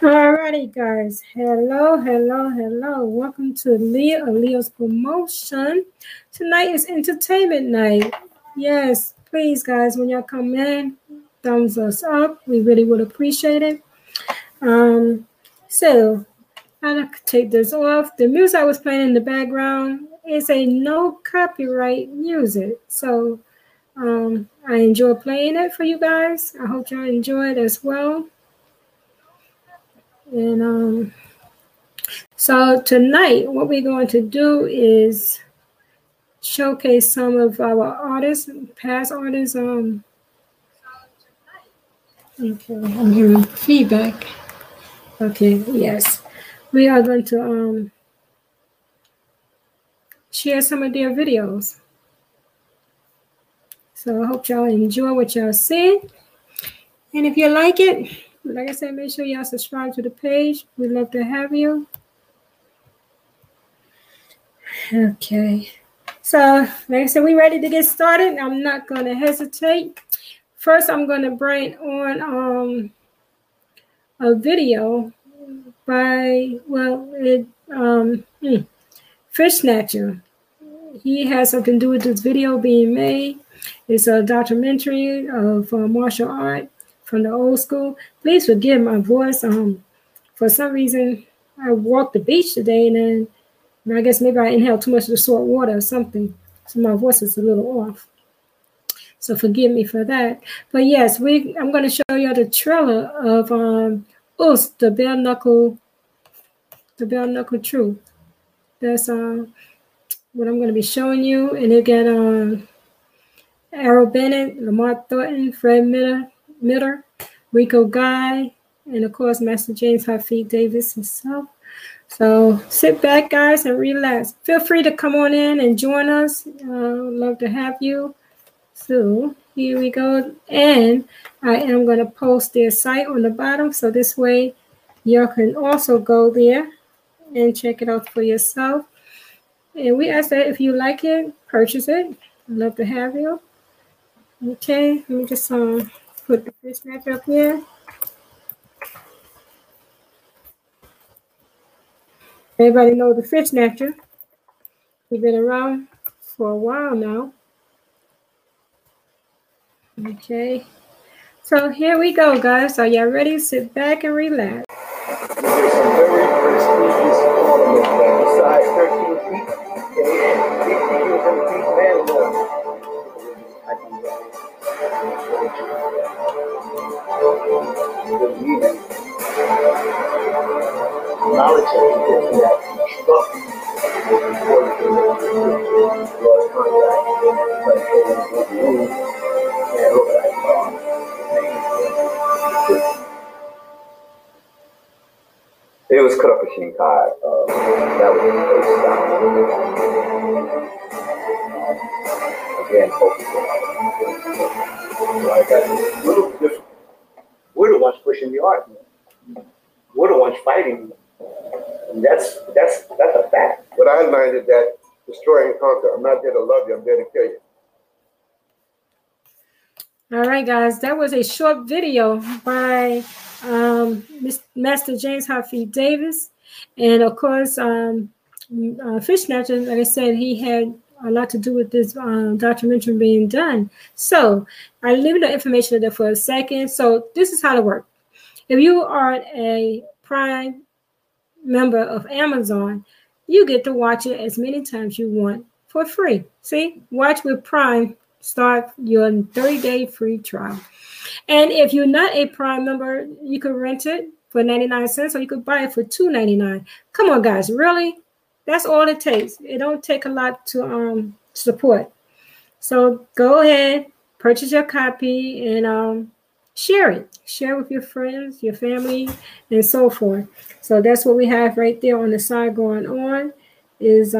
Alrighty, guys. Hello. Welcome to Leo of Leo's Promotion. Tonight is entertainment night. Yes, please, guys, when y'all come in, thumbs us up. We really would appreciate it. So I'll take this off. The music I was playing in the background is a no copyright music. So I enjoy playing it for you guys. I hope y'all enjoy it as well. And so tonight what we're going to do is showcase some of our artists, past artists. Okay, I'm hearing feedback. Okay, yes. We are going to share some of their videos. So I hope y'all enjoy what y'all see. And if you like it, like I said, make sure y'all subscribe to the page. We'd love to have you. Okay. So, like I said, we're ready to get started. I'm not going to hesitate. First, I'm going to bring on a video by, Fish Snatcher. He has something to do with this video being made. It's a documentary of martial art from the old school. Please forgive my voice. For some reason, I walked the beach today, and then I guess maybe I inhaled too much of the salt water or something. So my voice is a little off. So forgive me for that. But yes, I'm going to show you the trailer of Oost, the Bare Knuckle Truth. That's what I'm going to be showing you. And again, Errol Bennett, Lamar Thornton, Fred Miller, Rico Guy, and of course, Master James Hafee Davis himself. So sit back, guys, and relax. Feel free to come on in and join us. Love to have you. So here we go. And I am going to post their site on the bottom. So this way, y'all can also go there and check it out for yourself. And we ask that if you like it, purchase it. Love to have you. Okay, let me just put the Fish Snatcher up here. Everybody know the Fish Snatcher. We've been around for a while now. Okay. So here we go, guys. Are y'all ready? Sit back and relax. These are some very prestigious ornaments that size 13 feet and 8 feet knowledge that you get from that construction will be worth the large contract that children will use and overnight farm. It was cut up a shinkai. That was the first stop. Again, focusing on it. So I got a little different. We're the ones pushing the art. We're the ones fighting. And that's a fact. What I learned is that destroy and conquer. I'm not there to love you. I'm there to kill you. All right, guys. That was a short video by Master James Hafee Davis. And, of course, Fish Snatcher, like I said, he had a lot to do with this documentary being done. So I leave the information there for a second. So this is how it works. If you are a Prime member of Amazon, you get to watch it as many times you want for free. See, watch with Prime. Start your 30-day free trial. And if you're not a Prime member, you can rent it for 99 cents, or you could buy it for $2.99. Come on, guys, really? That's all it takes. It don't take a lot to support. So go ahead, purchase your copy, and share it. Share with your friends, your family, and so forth. So that's what we have right there on the side going on. Is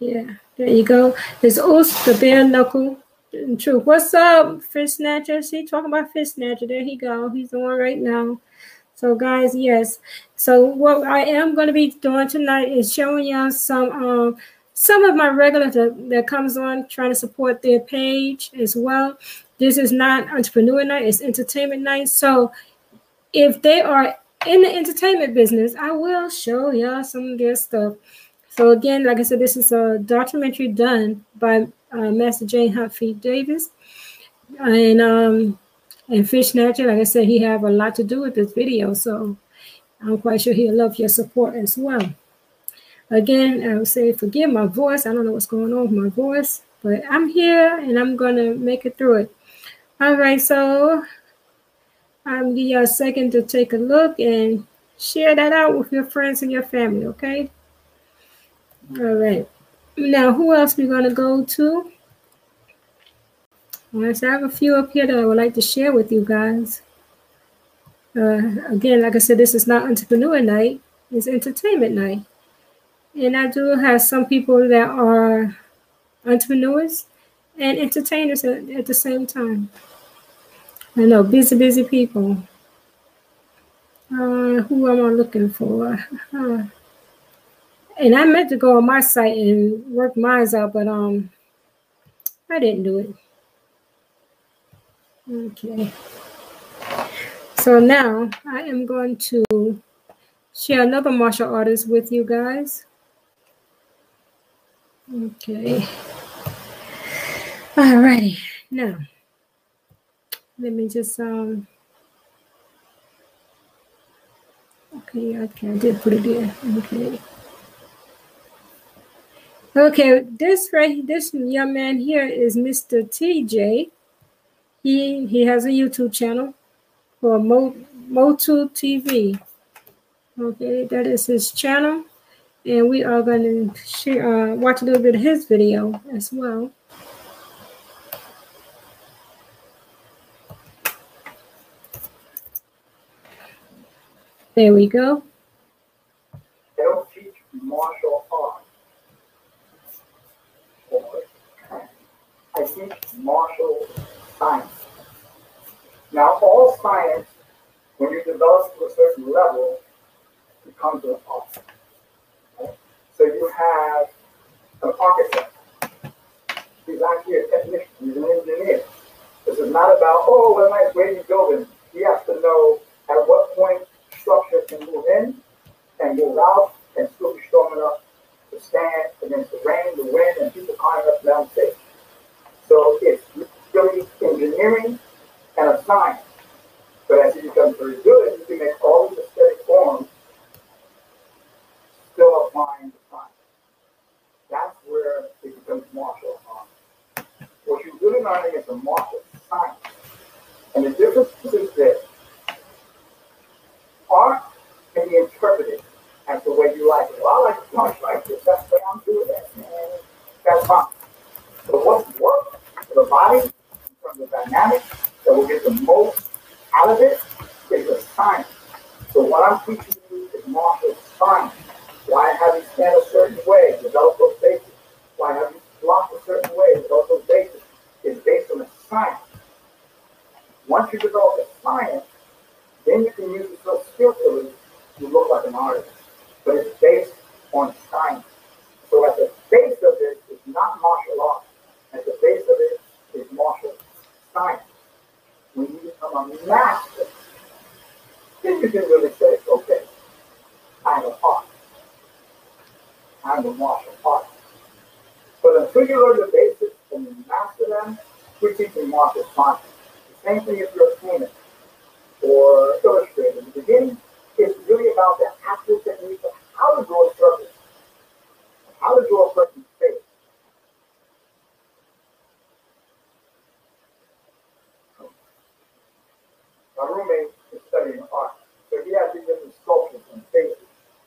yeah, there you go. It's Oost, the Bare Knuckle Truth. What's up, Fish Snatcher? She talking about Fish Snatcher. There he go. He's the one right now. So guys, yes. So what I am going to be doing tonight is showing y'all some of my regulars that comes on, trying to support their page as well. This is not entrepreneur night, it's entertainment night. So if they are in the entertainment business, I will show y'all some of their stuff. So again, like I said, this is a documentary done by Master Jane Huffey Davis and Fish Nature. Like I said, he have a lot to do with this video, so I'm quite sure he'll love your support as well. Again, I would say forgive my voice. I don't know what's going on with my voice, but I'm here and I'm going to make it through it. All right, so I'll give you a second to take a look and share that out with your friends and your family, okay? All right. Now, who else we're going to go to? All right, so I have a few up here that I would like to share with you guys. Again, like I said, this is not entrepreneur night. It's entertainment night. And I do have some people that are entrepreneurs and entertainers at the same time. I know, busy, busy people. Who am I looking for? And I meant to go on my site and work mine out, but I didn't do it. Okay. So now I am going to share another martial artist with you guys. Okay. All righty. Now, let me just, okay, I did put it there. Okay. Okay, this young man here is Mr. TJ. He has a YouTube channel for Moto TV. Okay, that is his channel, and we are going to share, watch a little bit of his video as well. There we go. They'll teach martial arts. I teach martial science. Now, all science, when you develop to a certain level, becomes an art. Right? So you have an architect. He's actually a technician. He's an engineer. This is not about, oh, what a nice wavy building. He has to know at what point structure can move in and move out and still be strong enough to stand against the rain, the wind, and people climbing up down the stage. So it's really engineering and a science. But as you become very good, you can make all these aesthetic forms still applying the science. That's where it becomes martial arts. What you're really learning is a martial science. And the difference is this. Art can be interpreted as the way you like it. Well, I like to punch like this. That's the way I'm doing that. And that's fine. But what's work for the body in terms of dynamics that will get the most out of it is the science. So what I'm teaching you is martial science. Why have you stand a certain way? Develop those bases. Why have you block a certain way? Develop those bases. It's based on the science. Once you develop the science, then you can use it so skillfully you look like an artist. But it's based on science. So at the base of it is not martial arts. At the base of it is martial science. When you become a master, then you can really say, okay, I'm an art. I'm a martial art. But until you learn the basics and you master them, we're teaching martial science. The same thing if you're a painter or illustrator. In the beginning, it's really about the actual technique of how to draw a circle, how to draw a person's face. My roommate is studying art, so he has these different sculptures and faces,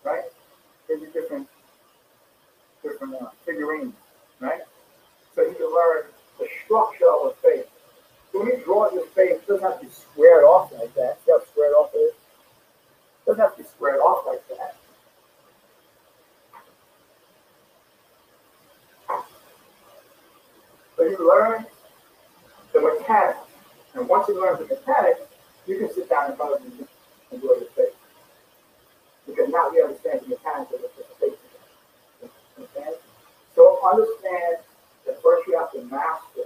right? These are different figurines, right? So he can learn the structure of a face. So when he draws his face, it doesn't have to be squared off like that. Yeah, squared off is. It doesn't have to be squared off like that. So you learn the mechanics, and once you learn the mechanics, you can sit down in front of you and do other things. The not really understanding your time to participate in that. Okay? So understand that first you have to master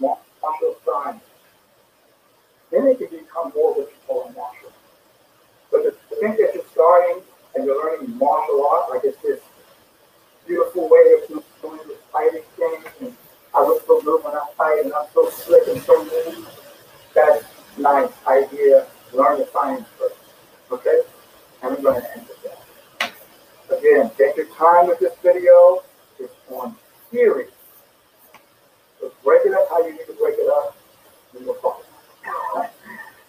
martial science. Then it can become more what you call a martial. But to think that you're starting and you're learning martial art, like it's this beautiful way of doing this fighting thing, and I look so good when I fight, and I'm so slick and so mean. That's a nice idea. Learn the science first, okay? And we're going to end with that. Again, take your time with this video. It's on theory. So break it up how you need to break it up. And we'll talk.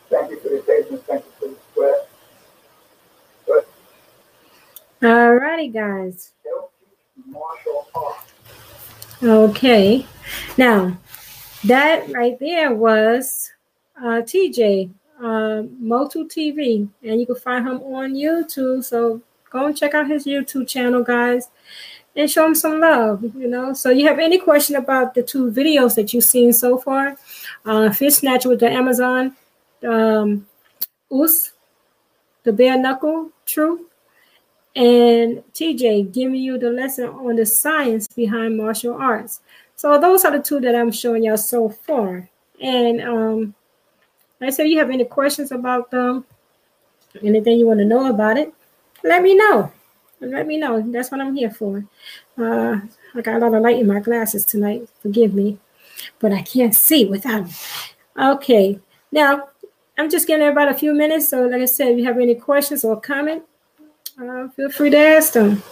Thank you for the attention. Thank you for the sweat. Good. All righty, guys. Martial art. Okay. Now, that right there was TJ, Moto TV, and you can find him on YouTube. So go and check out his YouTube channel, guys, and show him some love, you know. So you have any question about the two videos that you've seen so far, Fish Snatcher with the Amazon, Oost, the Bare Knuckle Truth, and TJ giving you the lesson on the science behind martial arts. So those are the two that I'm showing y'all so far. And like I said, you have any questions about them, anything you want to know about it, let me know. Let me know. That's what I'm here for. I got a lot of light in my glasses tonight. Forgive me, but I can't see without them. Okay. Now, I'm just giving everybody a few minutes. So like I said, if you have any questions or comments, feel free to ask them.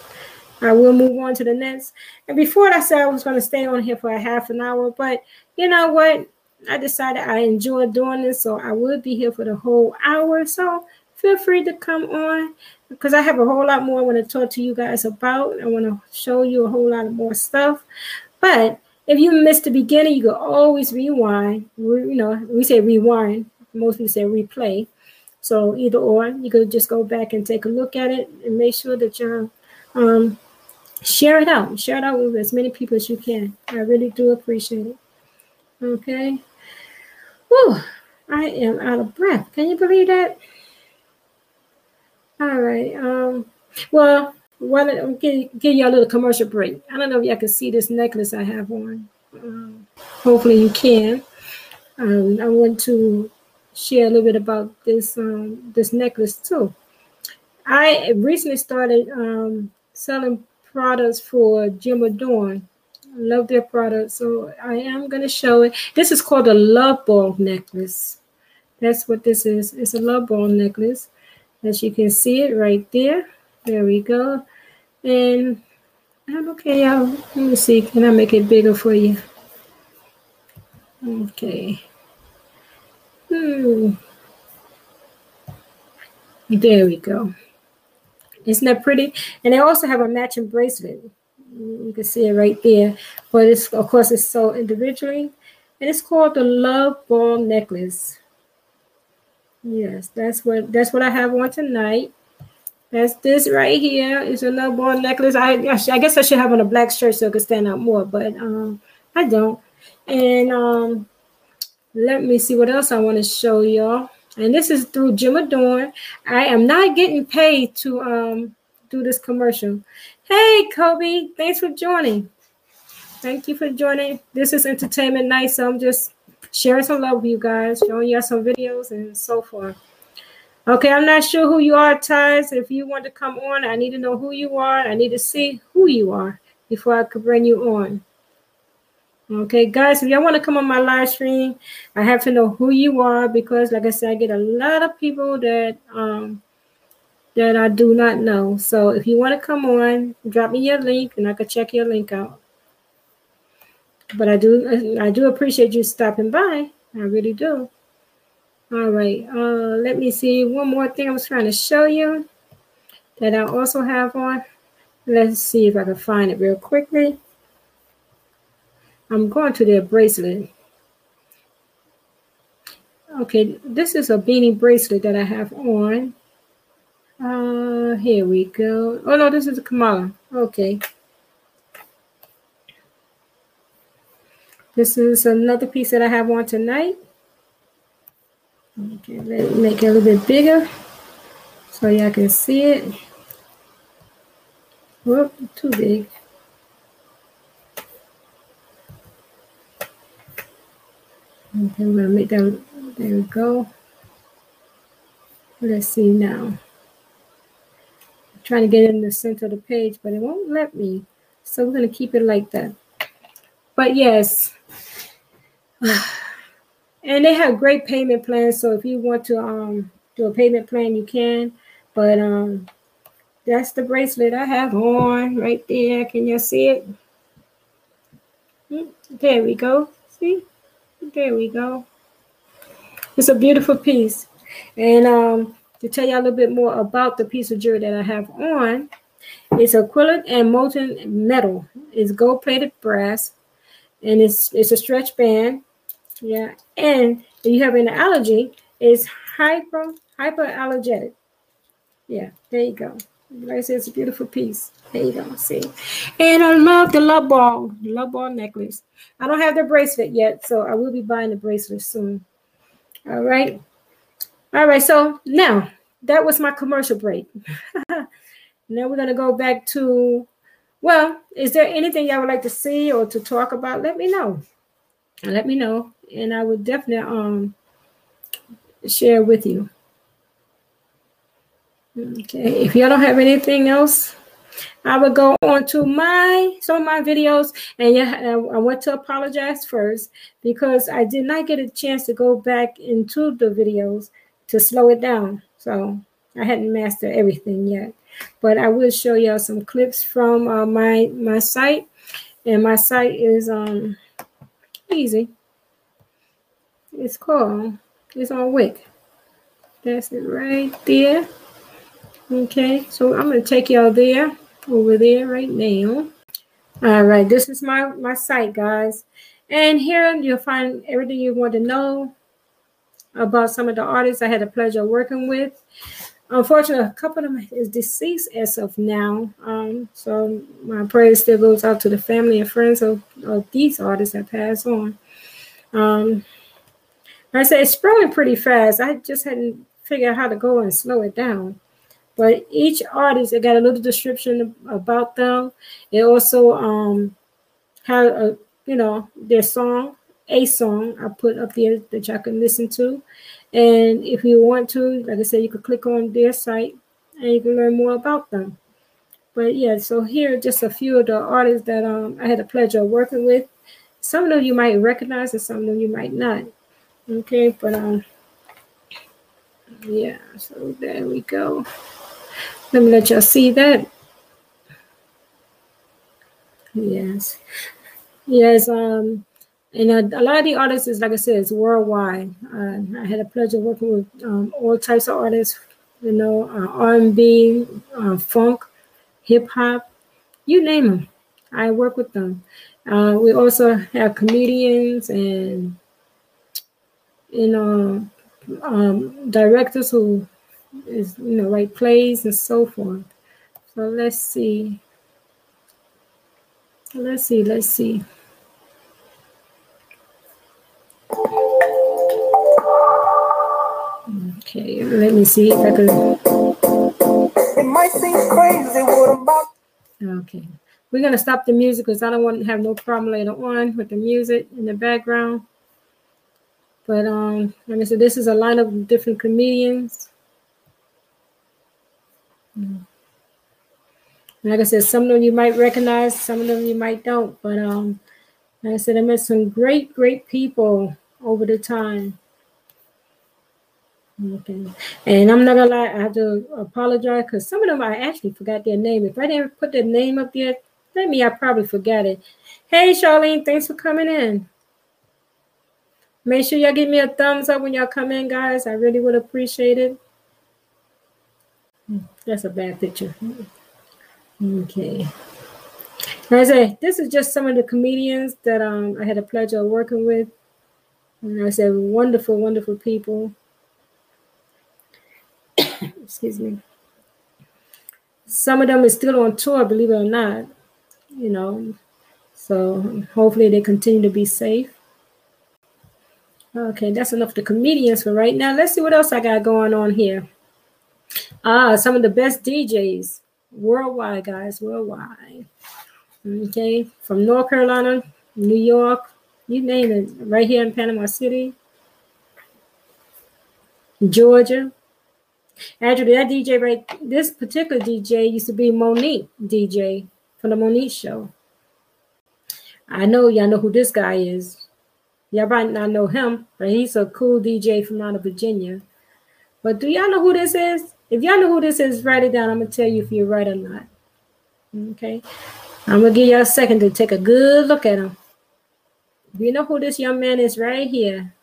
I will move on to the next. And before I said I was going to stay on here for a half an hour, but you know what? I decided I enjoy doing this, so I will be here for the whole hour. So feel free to come on, because I have a whole lot more I want to talk to you guys about. I want to show you a whole lot of more stuff. But if you missed the beginning, you can always rewind. You know, we say rewind. Most people say replay. So either or, you could just go back and take a look at it and make sure that you share it out. Share it out with as many people as you can. I really do appreciate it. Okay. Whew, I am out of breath. Can you believe that? All right. Well, why don't I give you a little commercial break. I don't know if y'all can see this necklace I have on. Hopefully you can. I want to share a little bit about this this necklace too. I recently started selling products for Jemadorn. I love their products, so I am going to show it. This is called a love ball necklace. That's what this is. It's a love ball necklace. As you can see it right there. There we go. And I'm okay, y'all. Let me see. Can I make it bigger for you? Okay. There we go. Isn't that pretty? And they also have a matching bracelet. You can see it right there. But it's, of course, it's so individually. And it's called the Love Ball Necklace. Yes, that's what I have on tonight. That's this right here. It's a love ball necklace. I guess I should have on a black shirt so it could stand out more, but I don't. And let me see what else I want to show y'all. And this is through Jemadorn. I am not getting paid to do this commercial. Hey, Kobe, thanks for joining. Thank you for joining. This is entertainment night, so I'm just sharing some love with you guys, showing y'all some videos and so forth. Okay, I'm not sure who you are, Tyz. If you want to come on, I need to know who you are. I need to see who you are before I could bring you on. Okay, guys, if y'all want to come on my live stream, I have to know who you are because, like I said, I get a lot of people that that I do not know. So if you want to come on, drop me your link, and I can check your link out. But I do appreciate you stopping by. I really do. All right, let me see. One more thing I was trying to show you that I also have on. Let's see if I can find it real quickly. I'm going to their bracelet. Okay, this is a beanie bracelet that I have on. Here we go. Oh, no, this is a Kamala. Okay. This is another piece that I have on tonight. Okay, let me make it a little bit bigger so y'all can see it. Whoop, too big. And then we'll make them, there we go. Let's see now. I'm trying to get in the center of the page, but it won't let me. So we're going to keep it like that. But yes. And they have great payment plans. So if you want to do a payment plan, you can. But that's the bracelet I have on right there. Can you see it? There we go. See? There we go. It's a beautiful piece. And to tell you a little bit more about the piece of jewelry that I have on, it's acrylic and molten metal. It's gold-plated brass, and it's a stretch band. Yeah, and if you have an allergy, it's hyperallergenic. Yeah, there you go. Like I said, it's a beautiful piece. There you go. See, and I love the love ball necklace. I don't have the bracelet yet, so I will be buying the bracelet soon. All right. All right, so now that was my commercial break. Now we're going to go back to, well, is there anything y'all would like to see or to talk about? Let me know. Let me know, and I would definitely share with you. Okay, if y'all don't have anything else, I would go on to some of my videos, and yeah, I want to apologize first because I did not get a chance to go back into the videos to slow it down. So I hadn't mastered everything yet, but I will show y'all some clips from my site, and my site is easy. It's called, it's on Wick. That's it right there. Okay, so I'm gonna take y'all there, over there right now. All right, this is my site, guys, and here you'll find everything you want to know about some of the artists I had the pleasure of working with. Unfortunately, a couple of them is deceased as of now. So my prayers still goes out to the family and friends of these artists that passed on. Like I said, it's growing pretty fast. I just hadn't figured out how to go and slow it down. But each artist, it got a little description about them. It also had a, you know, their song. A song I put up there that y'all can listen to, and if you want to, like I said, you can click on their site and you can learn more about them. But yeah, so here are just a few of the artists that I had the pleasure of working with. Some of them you might recognize, and some of them you might not. Okay, but yeah. So there we go. Let me let y'all see that. Yes, yes. And a lot of the artists is, like I said, it's worldwide. I had a pleasure working with all types of artists, you know, R&B, funk, hip hop, you name them. I work with them. We also have comedians and, you know, directors who is, you know, write plays and so forth. So let's see. Let's see. Let's see. Okay, let me see if I can. It might seem crazy what I'm about. Okay, we're gonna stop the music because I don't want to have no problem later on with the music in the background. But like I said, this is a lineup of different comedians. Like I said, some of them you might recognize, some of them you might don't. But like I said, I met some great, great people over the time. Okay, and I'm not gonna lie, I have to apologize because some of them I actually forgot their name. If I didn't put their name up there, let me, I probably forgot it. Hey, Charlene, thanks for coming in. Make sure y'all give me a thumbs up when y'all come in, guys. I really would appreciate it. That's a bad picture. Okay, like I say, this is just some of the comedians that I had the pleasure of working with, and like I said, wonderful, wonderful people. Excuse me. Some of them is still on tour, believe it or not, you know, so hopefully they continue to be safe. Okay, that's enough of the comedians for right now. Let's see what else I got going on here. Some of the best DJs. Worldwide, guys, worldwide. Okay, from North Carolina, New York, you name it, right here in Panama City, Georgia. Actually, that DJ, right, this particular DJ used to be Monique DJ from the Monique Show. I know y'all know who this guy is. Y'all might not know him, but he's a cool DJ from out of Virginia. But do y'all know who this is? If y'all know who this is, write it down. I'm going to tell you if you're right or not. Okay? I'm going to give y'all a second to take a good look at him. Do you know who this young man is right here?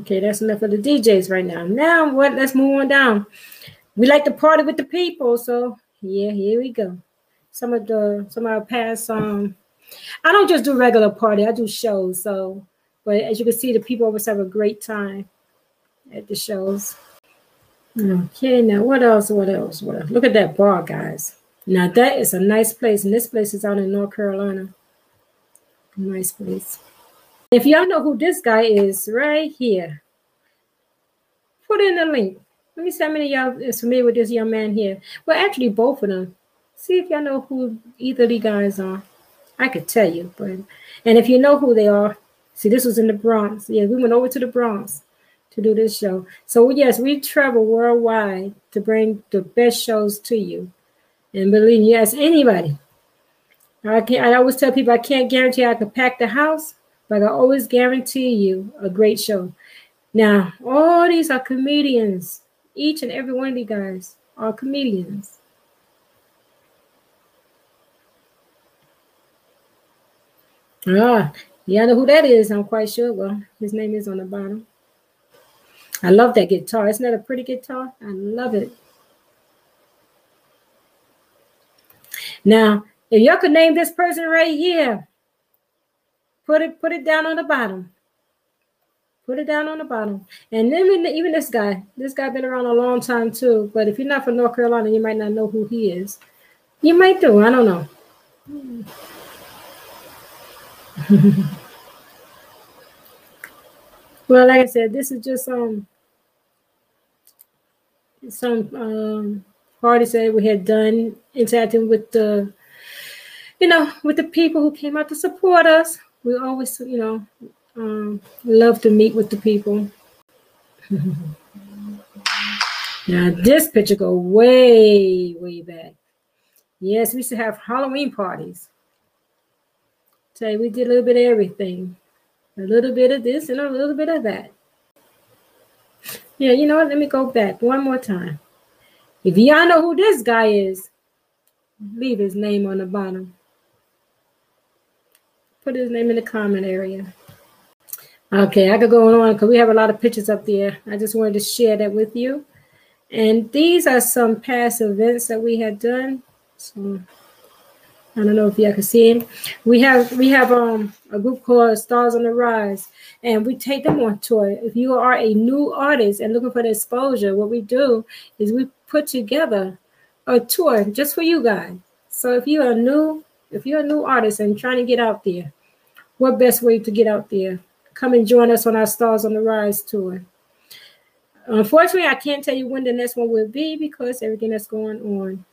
Okay, that's enough for the DJs right now. Now what? Let's move on down. We like to party with the people, so yeah, here we go. Some of our past I don't just do regular party, I do shows. So, but as you can see, the people always have a great time at the shows. Okay, now what else? Look at that bar, guys. Now that is a nice place, and this place is out in North Carolina. Nice place. If y'all know who this guy is right here, put in the link. Let me see how many of y'all is familiar with this young man here. Well, actually, both of them. See if y'all know who either of these guys are. I could tell you, but and if you know who they are, see, this was in the Bronx. Yeah, we went over to the Bronx to do this show. So yes, we travel worldwide to bring the best shows to you. And believe me, yes, anybody. I always tell people I can't guarantee I can pack the house, but I always guarantee you a great show. Now, all these are comedians. Each and every one of these guys are comedians. Ah, yeah, I know who that is, I'm quite sure. Well, his name is on the bottom. I love that guitar. Isn't that a pretty guitar? I love it. Now, if y'all could name this person right here, put it down on the bottom. Put it down on the bottom. And then even this guy been around a long time too. But if you're not from North Carolina, you might not know who he is. You might do. I don't know. Well, like I said, this is just some parties that we had done, interacting with the, with the people who came out to support us. We always, love to meet with the people. Now, this picture go way, way back. Yes, we used to have Halloween parties. Say we did a little bit of everything, a little bit of this and a little bit of that. Yeah, you know what? Let me go back one more time. If y'all know who this guy is, leave his name on the bottom. Put his name in the comment area. Okay, I could go on because we have a lot of pictures up there. I just wanted to share that with you. And these are some past events that we had done. So I don't know if y'all can see him. We have a group called Stars on the Rise, and we take them on tour. If you are a new artist and looking for the exposure, what we do is we put together a tour just for you guys. So if you're a new artist and trying to get out there, what best way to get out there? Come and join us on our Stars on the Rise tour. Unfortunately, I can't tell you when the next one will be because everything that's going on.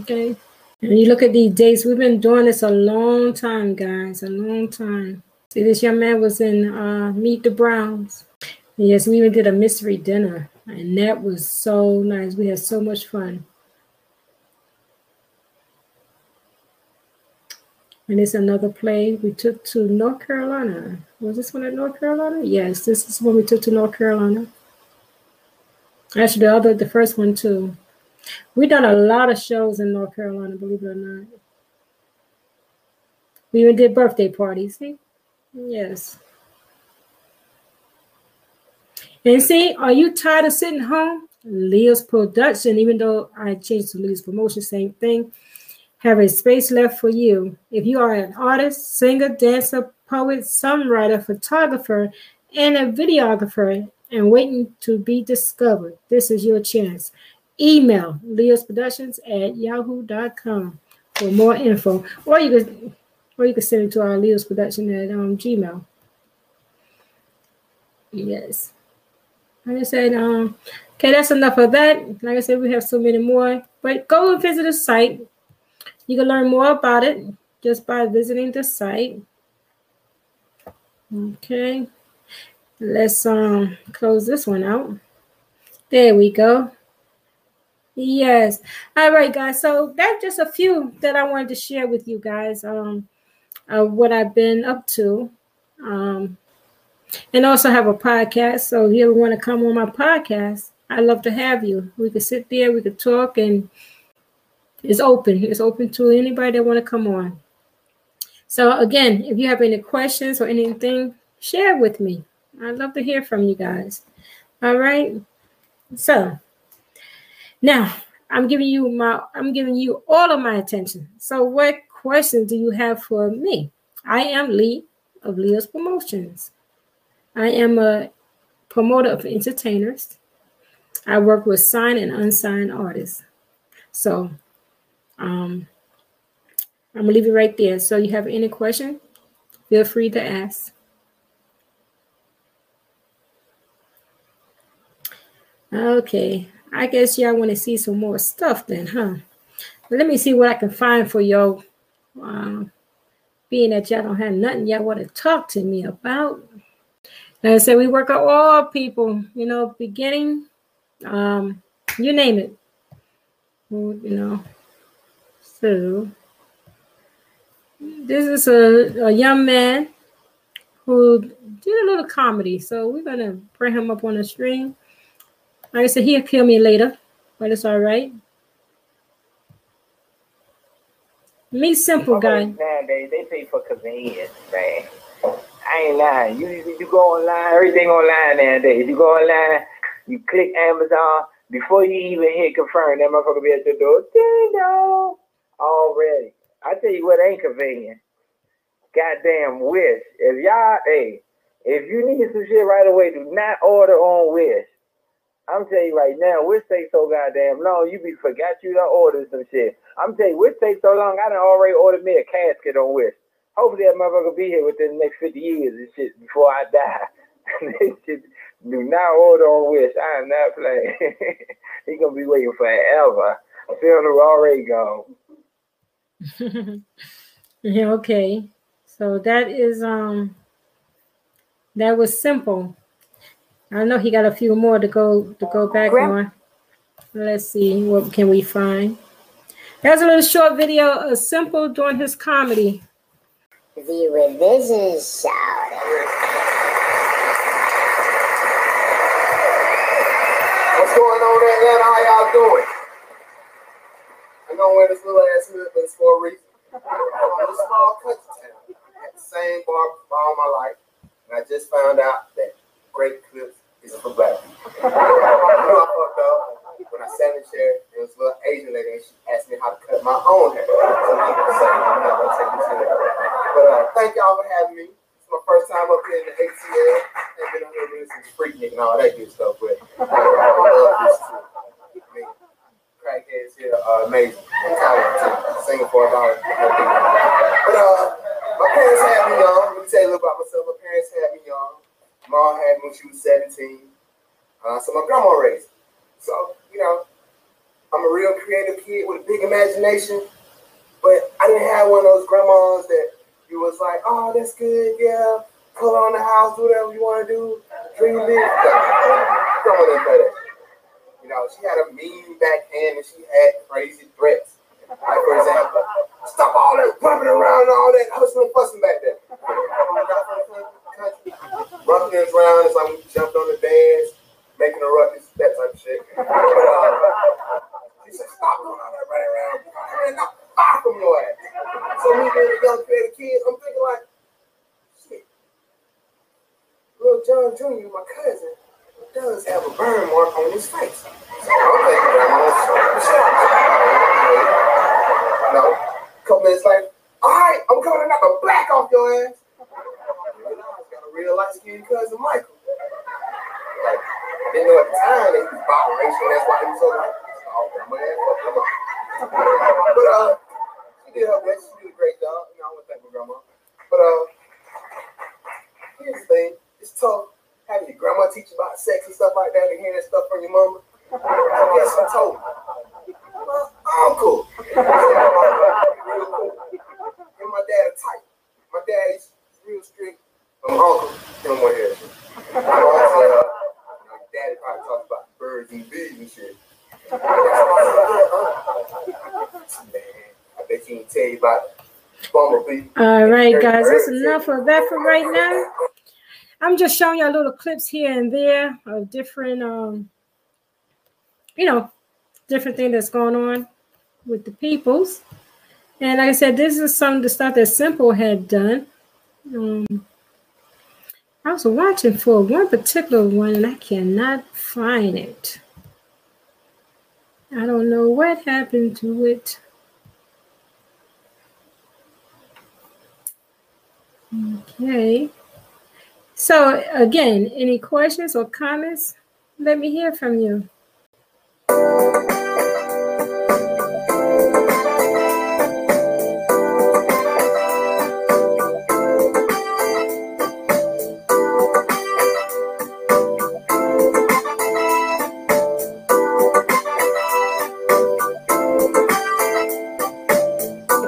Okay. And you look at these dates. We've been doing this a long time, guys, a long time. See, this young man was in Meet the Browns. And yes, we even did a mystery dinner, and that was so nice. We had so much fun. And it's another play we took to North Carolina. Was this one at North Carolina? Yes, this is one we took to North Carolina. Actually, the first one, too. We've done a lot of shows in North Carolina, believe it or not. We even did birthday parties, see? Yes. And see, are you tired of sitting home? Leo's Production, even though I changed to Leo's Promotion, same thing, have a space left for you. If you are an artist, singer, dancer, poet, songwriter, photographer, and a videographer, and waiting to be discovered, this is your chance. Email leosproductions@yahoo.com for more info, or you can send it to our leosproduction at Gmail. Yes, like I said, okay, that's enough of that. Like I said, we have so many more. But go and visit the site. You can learn more about it just by visiting the site. Okay, let's close this one out. There we go. Yes. All right, guys. So that's just a few that I wanted to share with you guys, what I've been up to. And also have a podcast. So if you ever want to come on my podcast, I'd love to have you. We could sit there, we could talk, and it's open. It's open to anybody that want to come on. So again, if you have any questions or anything, share with me. I'd love to hear from you guys. All right. So now I'm giving you all of my attention. So what questions do you have for me? I am Lee of Leo's Promotions. I am a promoter of entertainers. I work with signed and unsigned artists. So I'm going to leave it right there. So you have any question, feel free to ask. Okay. I guess y'all want to see some more stuff then, huh? Let me see what I can find for y'all. Being that y'all don't have nothing y'all want to talk to me about. Like I said, we work on all people, you know, beginning, you name it. You know, so this is a young man who did a little comedy. So we're going to bring him up on the stream. Like I said, he'll kill me later, but it's all right. Me simple guy. Nowadays, they pay for convenience, man. I ain't lying. You go online, everything online nowadays. You go online, you click Amazon. Before you even hit confirm, that motherfucker be at the door. Ding dong. Already. I tell you what ain't convenient. Goddamn Wish. If y'all, hey, if you need some shit right away, do not order on Wish. I'm telling you right now, Wish takes so goddamn long, you be forgot you done ordered some shit. I'm telling you, Wish takes so long, I done already ordered me a casket on Wish. Hopefully that motherfucker be here within the next 50 years and shit before I die. Do not order on Wish. I am not playing. He gonna be waiting forever. Funeral already gone. Yeah, okay. So that is that was simple. I know he got a few more to go back on. Let's see, what can we find? That's a little short video of Simple doing his comedy. The revision shout out. What's going on in Atlanta? How y'all doing? I know where this little ass hood is for a reason. I'm from a small country town. I had the same bar for all my life, and I just found out that Great Clips is for black people. I know I fucked up when I sat in the chair, there was a little Asian lady and she asked me how to cut my own hair. So I'm not gonna take this shit. But thank y'all for having me. It's my first time up here in the ATL. I've been on here doing some Freaknik and all that good stuff, but I love this too. I mean, crackheads here are amazing. I'm tired of singing for $1. But my parents had me on. Let me tell you a little about myself. My parents had me on. Mom had me when she was 17. So my grandma raised me. So, you know, I'm a real creative kid with a big imagination, but I didn't have one of those grandmas that you was like, oh, that's good, yeah, color on the house, do whatever you want to do, dream big. Grandma didn't play that. You know, she had a mean backhand and she had crazy threats. Like, for example, stop all that rubbing around and all that. I was no fussing back there. Rucking us around, it's like we jumped on the dance, making a ruckus, that type of shit. But, he said, stop doing all that running around, and I'm far from your ass. So me being a young creative kid, I'm thinking like, shit, Lil John Jr., my cousin, does have a burn mark on his face. So I'm thinking, you know, a couple minutes later, all right, I'm coming to knock a black off your ass. Real light-skinned cousin Michael. Like, I didn't know at the time that he was biracial, that's why he was so light. But she did her best, she did a great job. You know, I want to thank my grandma. But here's the thing, it's tough having your grandma teach you about sex and stuff like that and hearing that stuff from your mama. I guess she told me. uncle. And my dad is tight. My dad is real strict. My uncle, him one here. So my daddy probably talks about birds and bees and shit. Man, I bet you ain't tell you about bumblebee. All right, guys, that's enough of that for right now. I'm just showing you little clips here and there of different, different thing that's going on with the peoples. And like I said, this is some of the stuff that Simple had done. I was watching for one particular one, and I cannot find it. I don't know what happened to it. Okay. So, again, any questions or comments? Let me hear from you.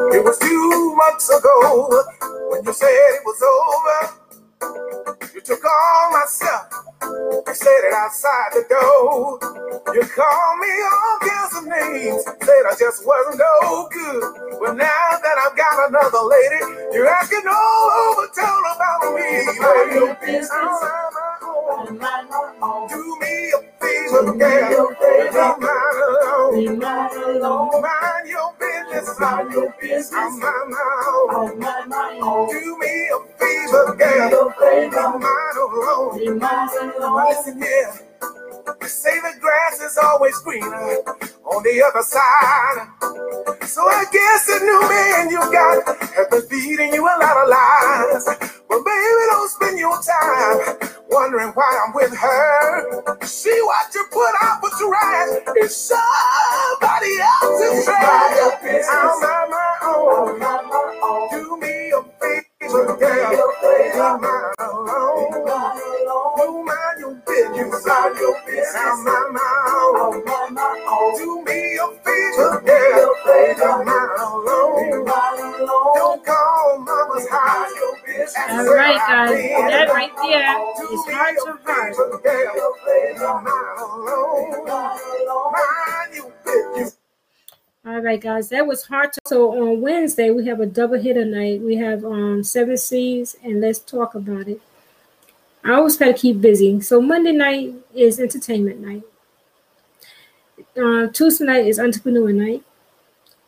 It was 2 months ago when you said it was over. You took all my stuff and set it outside the door. You called me all kinds of names, said I just wasn't no good. But now that I've got another lady, you're asking all over town about me. Mind your business, mind my own. Do me a favor, girl, be mine alone. Mind your business, I'll mind my own. Do me a favor, girl, be mine alone. Listen here, they say the grass is always greener on the other side. So I guess the new man you got has been feeding you a lot of lies. But baby, don't spend your time wondering why I'm with her. See what you put out for trash. It's somebody else's trash. I'm on my own. Do me a favor, girl. I'm alone. You mind your business. I'm on my own. Do me a favor, girl. I'm alone. Don't call mama's house. All right, guys, that right there is Heart to Heart. All right, guys, that was Heart to Heart. So on Wednesday, we have a double hitter night. We have Seven Seas and Let's Talk About It. I always try to keep busy. So Monday night is entertainment night. Tuesday night is entrepreneur night.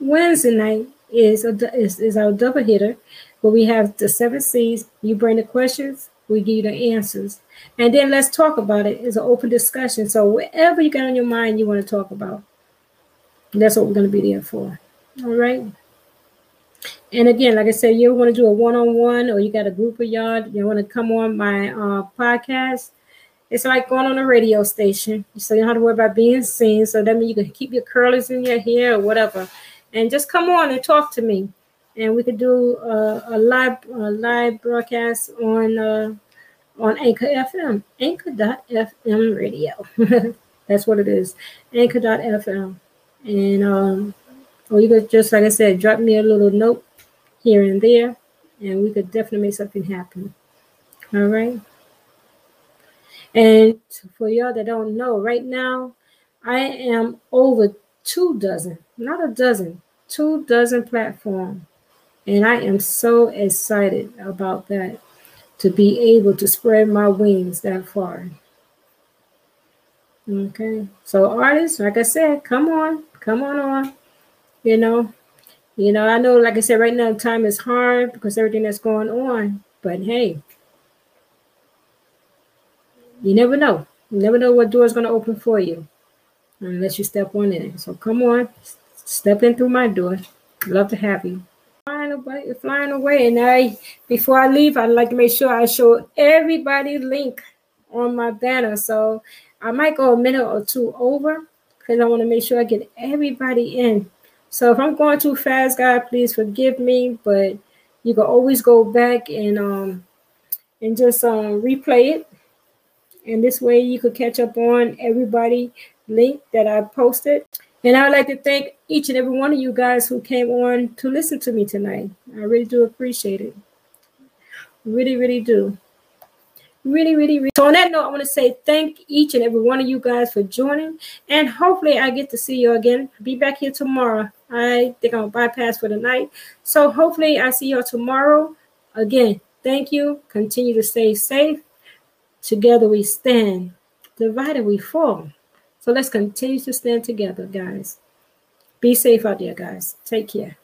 Wednesday night is our double hitter. But we have the Seven C's. You bring the questions, we give you the answers. And then Let's Talk About It. It's an open discussion. So whatever you got on your mind you want to talk about, that's what we're going to be there for. All right? And again, like I said, you want to do a one-on-one or you got a group of y'all, you want to come on my podcast, it's like going on a radio station. So you don't have to worry about being seen. So that means you can keep your curlers in your hair or whatever. And just come on and talk to me. And we could do a live broadcast on Anchor.FM. Anchor.FM radio. That's what it is. Anchor.FM. And or you could just, like I said, drop me a little note here and there. And we could definitely make something happen. All right. And for y'all that don't know, right now, I am over 2 dozen. Not a dozen. 2 dozen platforms. And I am so excited about that, to be able to spread my wings that far. Okay. So artists, like I said, come on. I know, like I said, right now time is hard because everything that's going on. But hey, you never know. You never know what door is going to open for you unless you step on in. So come on, step in through my door. Love to have you. Flying away, and before I leave, I'd like to make sure I show everybody link on my banner. So I might go a minute or two over because I want to make sure I get everybody in. So if I'm going too fast, God, please forgive me. But you can always go back and just replay it, and this way you could catch up on everybody link that I posted. And I would like to thank each and every one of you guys who came on to listen to me tonight. I really do appreciate it. Really, really do. Really, really, really. So on that note, I want to say thank each and every one of you guys for joining. And hopefully I get to see you again. I'll be back here tomorrow. I think I'll bypass for the night. So hopefully I see you all tomorrow. Again, thank you. Continue to stay safe. Together we stand. Divided we fall. So let's continue to stand together, guys. Be safe out there, guys. Take care.